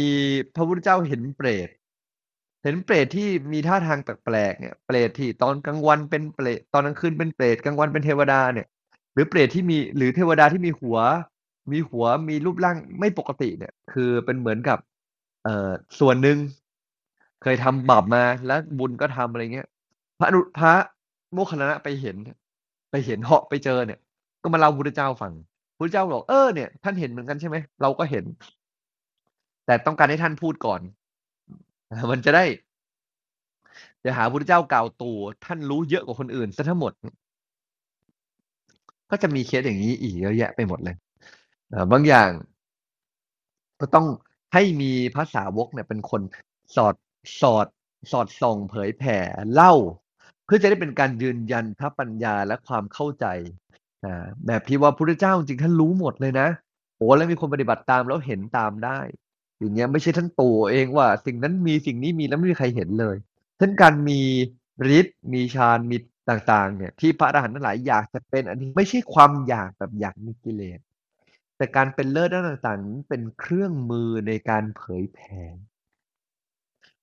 พระพุทธเจ้าเห็นเปรต เห็นเปรตที่มีท่าทางแปลกๆเนี่ยเปรตที่ตอนกลางวันเป็นเปรตตอนกลางคืนเป็นเปรตกลางวันเป็นเทวดาเนี่ยหรือเปรตที่มีหรือเทวดาที่มีหัวมีรูปร่างไม่ปกติเนี่ยคือเป็นเหมือนกับส่วนหนึ่งเคยทำบาปมาแล้วบุญก็ทำอะไรเงี้ยพระโมคคัลลานะไปเห็นเหาะไปเจอเนี่ยก็มาเล่าพุทธเจ้าฟังพุทธเจ้าบอกเนี่ยท่านเห็นเหมือนกันใช่ไหมเราก็เห็นแต่ต้องการให้ท่านพูดก่อนมันจะได้จะหาพุทธเจ้ากล่าวตู่ท่านรู้เยอะกว่าคนอื่นซะทั้งหมดก็จะมีเคสอย่างนี้อีกเยอะแยะไปหมดเลยบางอย่างก็ต้องให้มีพระสาวกเนี่ยเป็นคนสอดส่องเผยแผ่เล่าเพื่อจะได้เป็นการยืนยันพระปัญญาและความเข้าใจแบบที่ว่าพุทธเจ้าจริงท่านรู้หมดเลยนะโอ้แล้วมีคนปฏิบัติตามแล้วเห็นตามได้อย่างเงี้ยไม่ใช่ท่านตัวเองว่าสิ่งนั้นมีสิ่งนี้มีแล้วไม่มีใครเห็นเลยเช่นการมีฤทธิ์มีฌานมีต่างๆเนี่ยที่พระอรหันต์ทั้งหลายอยากจะเป็นอันนี้ไม่ใช่ความอยากแบบอยากมีกิเลสแต่การเป็นเลิศด้านต่างๆเป็นเครื่องมือในการเผยแผ่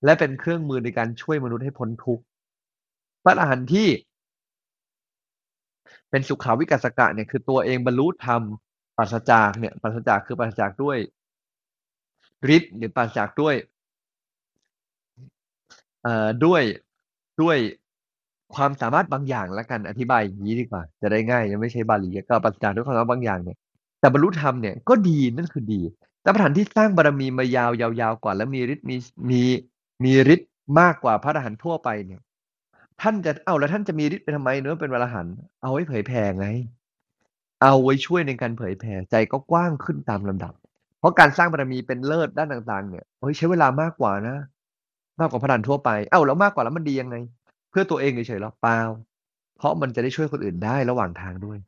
และเป็นเครื่องมือในการช่วยมนุษย์ให้พ้นทุกข์พระอรหันต์ที่เป็นสุขาวิกัสสกะเนี่ยคือตัวเองบรรลุธรรมปราศจากเนี่ยปราศจากคือปราศจากด้วยฤทธิ์หรือปราศจากด้วยด้วยความสามารถบางอย่างละกันอธิบายอย่างนี้ดีกว่าจะได้ง่ายยังไม่ใช่บาลีก็ปราศจากด้วยความสามารถบางอย่างเนี่ยแต่บรรลุธรรมเนี่ยก็ดีนั่นคือดีแต่พระอรหันต์ที่สร้างบารมีมายาวๆกว่าและมีฤทธิ์มีฤทธิ์มากกว่าพระอรหันต์ทั่วไปเนี่ยท่านจะแล้วท่านจะมีฤทธิ์ไปทำไมเนื้อเป็นพระอรหันต์เอาไว้เผยแผ่ไงเอาไว้ช่วยในการเผยแผ่ใจก็กว้างขึ้นตามลำดับเพราะการสร้างบารมีเป็นเลิศด้านต่างๆเนี่ยใช้เวลามากกว่านะมากกว่าพระอรหันต์ทั่วไปแล้วมากกว่าแล้วมันดียังไงเพื่อตัวเองเฉยๆหรอเปล่าเพราะมันจะได้ช่วยคนอื่นได้ระหว่างทางด้วย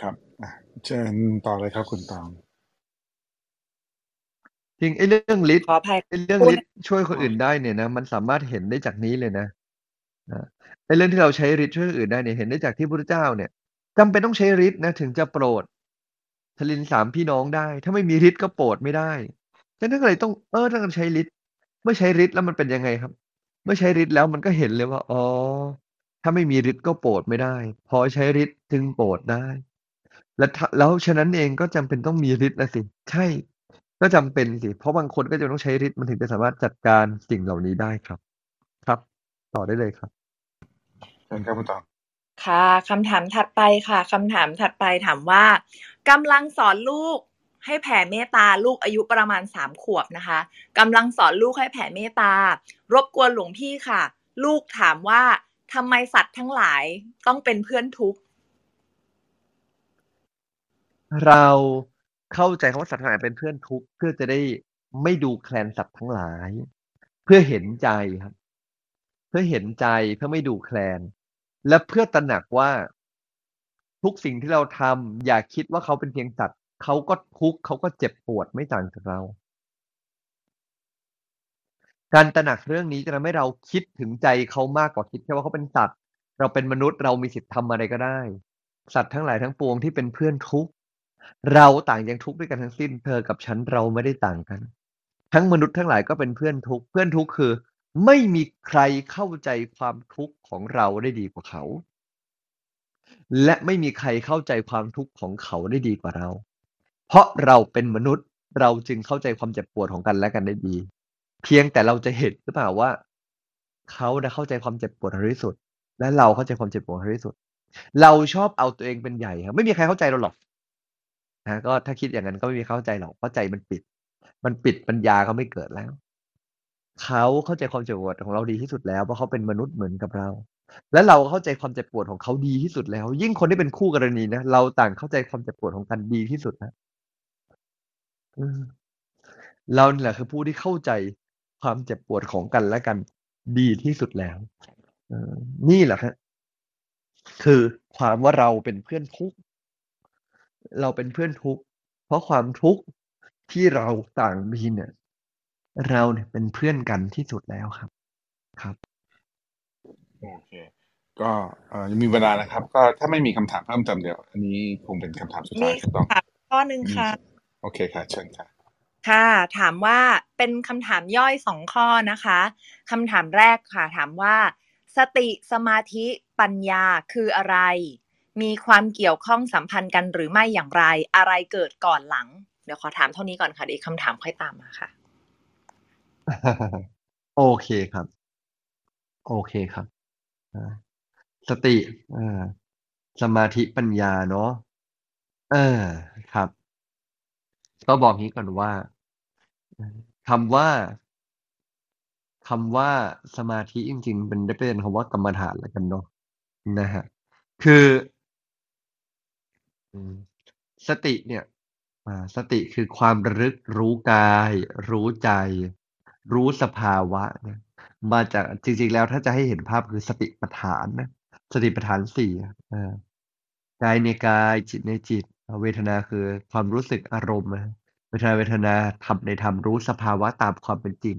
ครับเชิญต่อเลยครับคุณตองจริงเรื่องฤทธิ์ช่วยคนอื่นได้เนี่ยนะมันสามารถเห็นได้จากนี้เลยนะเรื่องที่เราใช้ฤทธิ์ช่วยคนอื่นได้เนี่ยเห็นได้จากที่พระพุทธเจ้าเนี่ยจำเป็นต้องใช้ฤทธิ์นะถึงจะโปรดทลินสามพี่น้องได้ถ้าไม่มีฤทธิ์ก็โปรดไม่ได้ฉะนั้นก็เลยต้องต้องใช้ฤทธิ์เมื่อใช้ฤทธิ์แล้วมันเป็นยังไงครับเมื่อใช้ฤทธิ์แล้วมันก็เห็นเลยว่าถ้าไม่มีฤทธิ์ก็โปรดไม่ได้พอใช้ฤทธิ์ถึงโปรดได้แล้วฉะนั้นเองก็จำเป็นต้องมีฤทธิ์นะสิใช่ก็จำเป็นสิเพราะบางคนก็จะต้องใช้ฤทธิ์มันถึงจะสามารถจัดการสิ่งเหล่านี้ได้ครับครับต่อได้เลยครับเชิญครับคุณตองค่ะคำถามถัดไปค่ะคำถามถัดไปถามว่ากำลังสอนลูกให้แผ่เมตตาลูกอายุประมาณ3ขวบนะคะกำลังสอนลูกให้แผ่เมตตารบกวนหลวงพี่ค่ะลูกถามว่าทำไมสัตว์ทั้งหลายต้องเป็นเพื่อนทุกข์เราเข้าใจคำว่าสัตว์ทั้งหลายเป็นเพื่อนทุกข์เพื่อจะได้ไม่ดูแคลนสัตว์ทั้งหลายเพื่อเห็นใจครับเพื่อเห็นใจเพื่อไม่ดูแคลนและเพื่อตระหนักว่าทุกสิ่งที่เราทำอย่าคิดว่าเขาเป็นเพียงสัตว์เขาก็ทุกข์เขาก็เจ็บปวดไม่ต่างจากเราการตระหนักเรื่องนี้จะทำให้เราคิดถึงใจเขามากกว่าคิดแค่ว่าเขาเป็นสัตว์เราเป็นมนุษย์เรามีสิทธิ์ทำอะไรก็ได้สัตว์ทั้งหลายทั้งปวงที่เป็นเพื่อนทุกข์เราต่างยังทุกข์ด้วยกันทั้งสิ้นเธอกับฉันเราไม่ได้ต่างกันทั้งมนุษย์ทั้งหลายก็เป็นเพื่อนทุกข์เพื่อนทุกข์คือไม่มีใครเข้าใจความทุกข์ของเราได้ดีกว่าเขาและไม่มีใครเข้าใจความทุกข์ของเขาได้ดีกว่าเราเพราะเราเป็นมนุษย์เราจึงเข้าใจความเจ็บปวดของกันและกันได้ดีเพียงแต่เราจะเห็นหรือเปล่าว่าเขาได้เข้าใจความเจ็บปวดที่สุดและเราเข้าใจความเจ็บปวดที่สุดเราชอบเอาตัวเองเป็นใหญ่ครับไม่มีใครเข้าใจเราหรอกนะก็ถ้าคิดอย่างนั้นก็ไม่มีเข้าใจหรอกเพราะใจมันปิดปัญญาเขาไม่เกิดแล้วเขาเข้าใจความเจ็บปวดของเราดีที่สุดแล้วเพราะเขาเป็นมนุษย์เหมือนกับเราและเราเข้าใจความเจ็บปวดของเขาดีที่สุดแล้วยิ่งคนที่เป็นคู่กรณีนะเราต่างเข้าใจความเจ็บปวดของกันดีที่สุดนะเราแหละคือผู้ที่เข้าใจความเจ็บปวดของกันและกันดีที่สุดแล้วนี่แหละฮะคือความว่าเราเป็นเพื่อนทุกข์เราเป็นเพื่อนทุกข์เพราะความทุกข์ที่เราต่างมีเนี่ยเราเนี่ยเป็นเพื่อนกันที่สุดแล้วครับครับโอเคก็ยังมีเวลานะครับก็ถ้าไม่มีคำถามเพิ่มเติมเดี๋ยวอันนี้คงเป็นคำถามสุดท้ายถูกต้องข้อนึงค่ะโอเคค่ะเชิญค่ะ ค่ะถามว่าเป็นคำถามย่อย2ข้อนะคะคำถามแรกค่ะถามว่าสติสมาธิปัญญาคืออะไรมีความเกี่ยวข้องสัมพันธ์กันหรือไม่อย่างไรอะไรเกิดก่อนหลังเดี๋ยวขอถามเท่านี้ก่อนค่ะอีกคำถามค่อยตามมาค่ะโอเคครับโอเคครับสติสมาธิปัญญาเนาะครับก็บอกงี้ก่อนว่าคำว่าสมาธิจริงๆเป็นได้เป็นคำว่ากรรมฐานแล้วกันเนาะนะฮะคือสติเนี่ยสติคือความระลึกรู้กายรู้ใจรู้สภาวะนะมาจากจริงๆแล้วถ้าจะให้เห็นภาพคือสติปัฏฐานนะสติปัฏฐาน4กายในกายจิตในจิตเวทนาคือความรู้สึกอารมณ์เวทนาธรรมในธรรมรู้สภาวะตามความเป็นจริง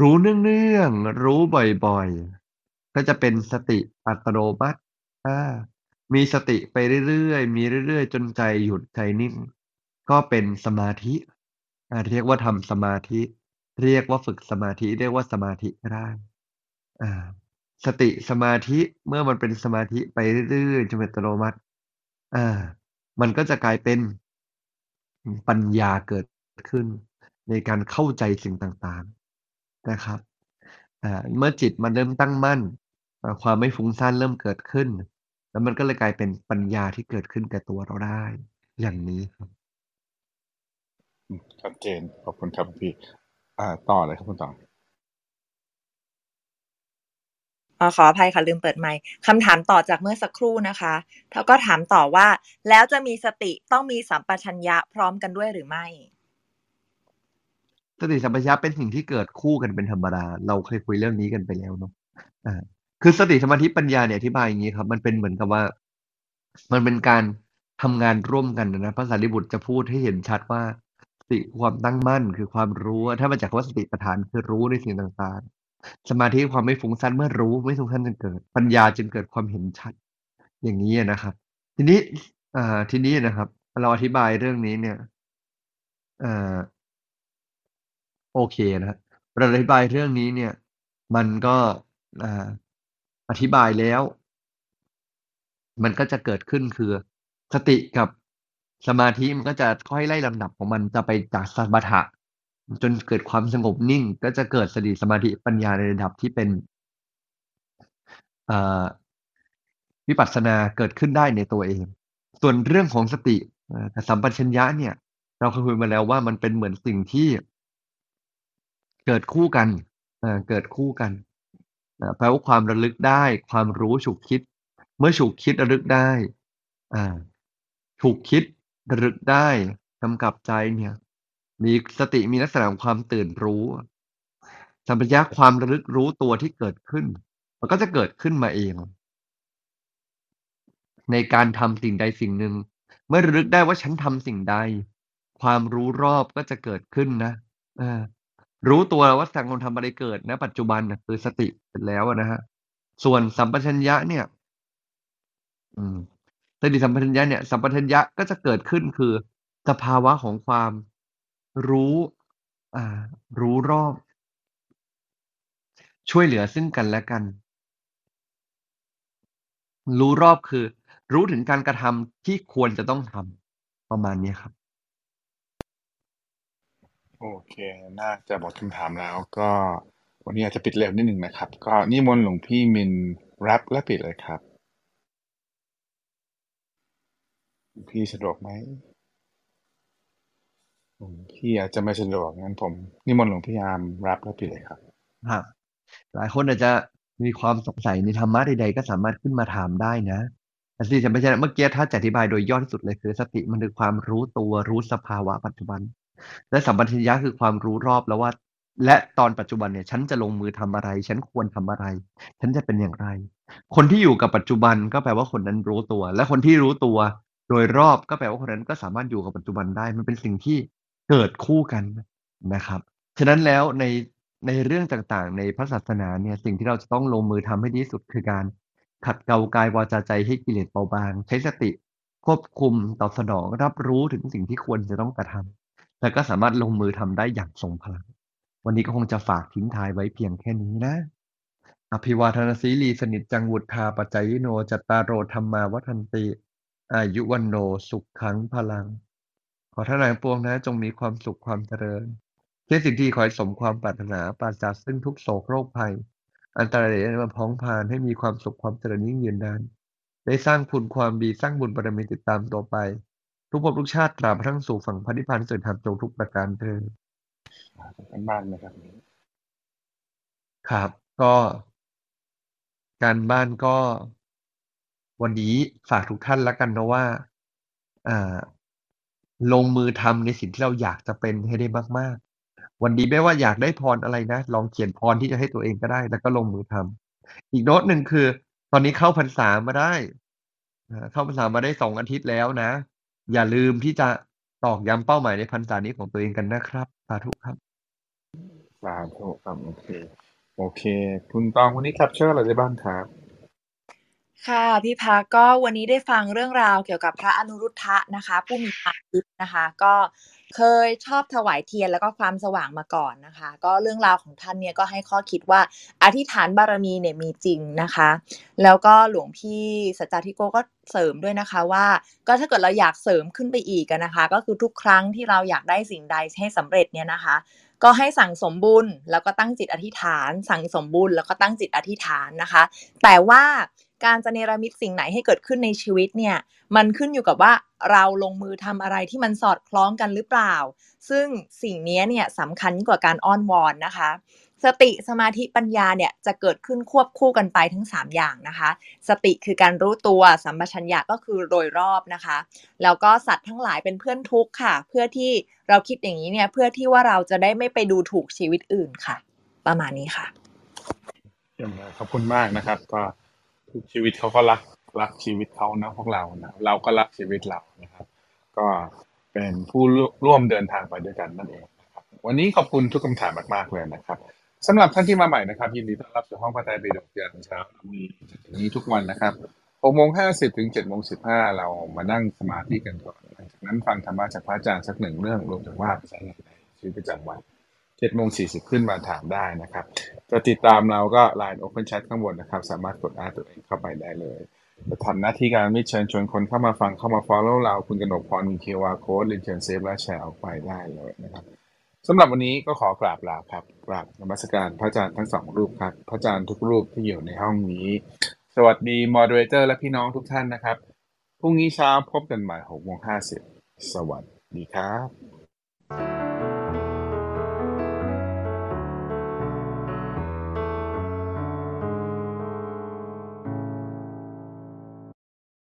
รู้เนื่องๆรู้บ่อยๆก็จะเป็นสติอัตโนมัติมีสติไปเรื่อยๆมีเรื่อยๆจนใจหยุดใจนิ่งก็เป็นสมาธิเรียกว่าทำสมาธิเรียกว่าฝึกสมาธิเรียกว่าสมาธิก็ได้สติสมาธิเมื่อมันเป็นสมาธิไปเรื่อยๆจนเป็นอัตโนมัติมันก็จะกลายเป็นปัญญาเกิดขึ้นในการเข้าใจสิ่งต่างๆนะครับเมื่อจิตมันเริ่มตั้งมั่นความไม่ฟุ้งซ่านเริ่มเกิดขึ้นแล้วมันก็เลยกลายเป็นปัญญาที่เกิดขึ้นกับตัวเราได้อย่างนี้ครับชัดเจนขอบคุณครับพี่ต่อเลยครับคุณต่อขออภัยค่ะลืมเปิดไมค์คำถามต่อจากเมื่อสักครู่นะคะเขาก็ถามต่อว่าแล้วจะมีสติต้องมีสัมปชัญญะพร้อมกันด้วยหรือไม่สติสัมปชัญญะเป็นสิ่งที่เกิดคู่กันเป็นธรรมดาเราเคยคุยเรื่องนี้กันไปแล้วเนาะคือสติสมาธิปัญญาเนี่ยอธิบายอย่างนี้ครับมันเป็นเหมือนกับว่ามันเป็นการทำงานร่วมกันนะพระสารีบุตรจะพูดให้เห็นชัดว่าสติความตั้งมั่นคือความรู้ถ้ามาจากคำว่าสติปัฏฐานคือรู้ในสิ่งต่างๆสมาธิความไม่ฟุ้งซ่านเมื่อรู้ไม่ฟุ้งซ่านจึงเกิดปัญญาจึงเกิดความเห็นชัดอย่างนี้นะครับทีนี้นะครับเราอธิบายเรื่องนี้เนี่ยโอเคนะเราอธิบายเรื่องนี้เนี่ยมันก็อธิบายแล้วมันก็จะเกิดขึ้นคือสติกับสมาธิมันก็จะค่อยไล่ลำดับของมันจะไปจากสมถะจนเกิดความสงบนิ่งก็จะเกิดสติสมาธิปัญญาในระดับที่เป็นวิปัสสนาเกิดขึ้นได้ในตัวเองส่วนเรื่องของสติกับสัมปชัญญะเนี่ยเราเคยคุยมาแล้วว่ามันเป็นเหมือนสิ่งที่เกิดคู่กันแปลว่าความระลึกได้ความรู้ฉุกคิดเมื่อฉุกคิดระลึกได้ฉุกคิดระลึกได้กำกับใจเนี่ยมีสติมีลักษณะของความตื่นรู้สัมปชัญญะความระลึกรู้ตัวที่เกิดขึ้นมันก็จะเกิดขึ้นมาเองในการทำสิ่งใดสิ่งหนึ่งเมื่อระลึกได้ว่าฉันทำสิ่งใดความรู้รอบก็จะเกิดขึ้นนะรู้ตัวว่าสังขารทำอะไรเกิดนะปัจจุบันนะคือสติเสร็จแล้วนะฮะส่วนสัมปชัญญะเนี่ยสติสัมปชัญญะเนี่ยสัมปชัญญะก็จะเกิดขึ้นคือสภาวะของความรู้รอบช่วยเหลือซึ่งกันและกันรู้รอบคือรู้ถึงการกระทำที่ควรจะต้องทำประมาณนี้ครับโอเคน่าจะหมดคำถามแล้วก็วันนี้อาจจะปิดเร็วนิดหนึ่งนะครับก็นิมนต์หลวงพี่มินรับและปิดเลยครับพี่สะดวกไหมพี่อาจจะไม่สะดวกงั้นผมนิมนต์หลวงพี่อามรับแล้วปิดเลยครับครับหลายคนอาจจะมีความสงสัยในธรรมะใดๆก็สามารถขึ้นมาถามได้นะแต่ที่จะไม่ใช่เมื่อกี้ถ้าจะอธิบายโดยย่อที่สุดเลยคือสติมันคือความรู้ตัวรู้สภาวะปัจจุบันและสัมปชัญญะคือความรู้รอบแล้วว่าและตอนปัจจุบันเนี่ยฉันจะลงมือทำอะไรฉันควรทำอะไรฉันจะเป็นอย่างไรคนที่อยู่กับปัจจุบันก็แปลว่าคนนั้นรู้ตัวและคนที่รู้ตัวโดยรอบก็แปลว่าคนนั้นก็สามารถอยู่กับปัจจุบันได้มันเป็นสิ่งที่เกิดคู่กันนะครับฉะนั้นแล้วในเรื่องต่างๆในพระศาสนาเนี่ยสิ่งที่เราจะต้องลงมือทำให้ดีที่สุดคือการขัดเกลากายวาจาใจให้กิเลสเบาบางใช้สติควบคุมตอบสนองรับรู้ถึงสิ่งที่ควรจะต้องกระท แต่ก็สามารถลงมือทำได้อย่างทรงพลัง วันนี้ก็คงจะฝากทิ้งท้ายไว้เพียงแค่นี้นะ อภิวาทนสีลีสนิจจังวุฒาปัจจายิโนจัตตารโอธรรมาวัฏันติ อายุวันโนสุขขังพลัง ขอท่านทั้งปวงนะจงมีความสุขความเจริญเพื่อสิ่งที่ขอให้สมความปรารถนาปราศจากซึ่งทุกโศกโรคภัยอันตรายใดๆมาพ้องพานให้มีความสุขความเจริญยิ่งยืนนานได้สร้างคุณความดีสร้างบุญบารมีติดตามตัวไปทุกภพทุกชาติตราบทั้งสู่ฝั่งพระนิพพานเสด็จธรรมจงทุกประการเถิดเป็นบ้านนะครับครับก็การบ้านก็วันนี้ฝากทุกท่านละกันนะว่าลงมือทำในสิ่งที่เราอยากจะเป็นให้ได้มากๆวันนี้ไม่ว่าอยากได้พรอะไรนะลองเขียนพรที่จะให้ตัวเองก็ได้แล้วก็ลงมือทำอีกโน้ตหนึ่งคือตอนนี้เข้าพรรษามาได้2 อาทิตย์แล้วนะอย่าลืมที่จะตอกย้ำเป้าหมายในพรรษานี้ของตัวเองกันนะครับสาธุครับสาธุครับโอเคคุณตองวันนี้ครับเชิญอะไรได้บ้างครับค่ะพี่ภาก็วันนี้ได้ฟังเรื่องราวเกี่ยวกับพระอนุรุทธะนะคะผู้มีพระฤทธิ์นะคะก็เคยชอบถวายเทียนแล้วก็ความสว่างมาก่อนนะคะก็เรื่องราวของท่านเนี่ยก็ให้ข้อคิดว่าอธิษฐานบารมีเนี่ยมีจริงนะคะแล้วก็หลวงพี่สัจจาธิโกก็เสริมด้วยนะคะว่าก็ถ้าเกิดเราอยากเสริมขึ้นไปอีกนะคะก็คือทุกครั้งที่เราอยากได้สิ่งใดให้สำเร็จเนี่ยนะคะก็ให้สั่งสมบุญแล้วก็ตั้งจิตอธิษฐานสั่งสมบุญแล้วก็ตั้งจิตอธิษฐานนะคะแต่ว่าการจะเนรมิตสิ่งไหนให้เกิดขึ้นในชีวิตเนี่ยมันขึ้นอยู่กับว่าเราลงมือทำอะไรที่มันสอดคล้องกันหรือเปล่าซึ่งสิ่งนี้เนี่ยสำคัญกว่าการอ้อนวอนนะคะสติสมาธิปัญญาเนี่ยจะเกิดขึ้นควบคู่กันไปทั้ง3อย่างนะคะสติคือการรู้ตัวสัมปชัญญะก็คือโดยรอบนะคะแล้วก็สัตว์ทั้งหลายเป็นเพื่อนทุกข์ค่ะเพื่อที่เราคิดอย่างนี้เนี่ยเพื่อที่ว่าเราจะได้ไม่ไปดูถูกชีวิตอื่นค่ะประมาณนี้ค่ะขอบคุณมากนะครับก็ชีวิตเขาก็รักชีวิตเขานะพวกเรานะเราก็รักชีวิตเรานะครับก็เป็นผู้ร่วมเดินทางไปด้วยกันนั่นเองนะครับวันนี้ขอบคุณทุกคำถามมากๆเลยนะครับสำหรับท่านที่มาใหม่นะครับยินดีต้อนรับสู่ห้องพระไตรปิฎกยามเช้านี้ทุกวันนะครับ 6:50 ถึง 7:15 เรามานั่งสมาธิกันก่อนจากนั้นฟังธรรมะจากพระอาจารย์สัก1เรื่องรวมถึงว่าใช้ในชีวิตประจำวัน 7:40 ขึ้นมาถามได้นะครับจะติดตามเราก็ LINE Open Chat ข้างบนนะครับสามารถกดตัวเองเข้าไปได้เลยจะทำหน้าที่การไม่เชิญชวนคนเข้ามาฟังเข้ามา follow เราคุณกนกพรมี QR Code เรียนเชิญเซฟและแชร์ออกไปได้เลยนะครับสำหรับวันนี้ก็ขอกราบลาครับกราบนมัสการพระอาจารย์ทั้ง2รูปครับพระอาจารย์ทุกรูปที่อยู่ในห้องนี้สวัสดี moderator และพี่น้องทุกท่านนะครับพรุ่งนี้เช้าพบกันใหม่ 6:50 สวัสดีครับ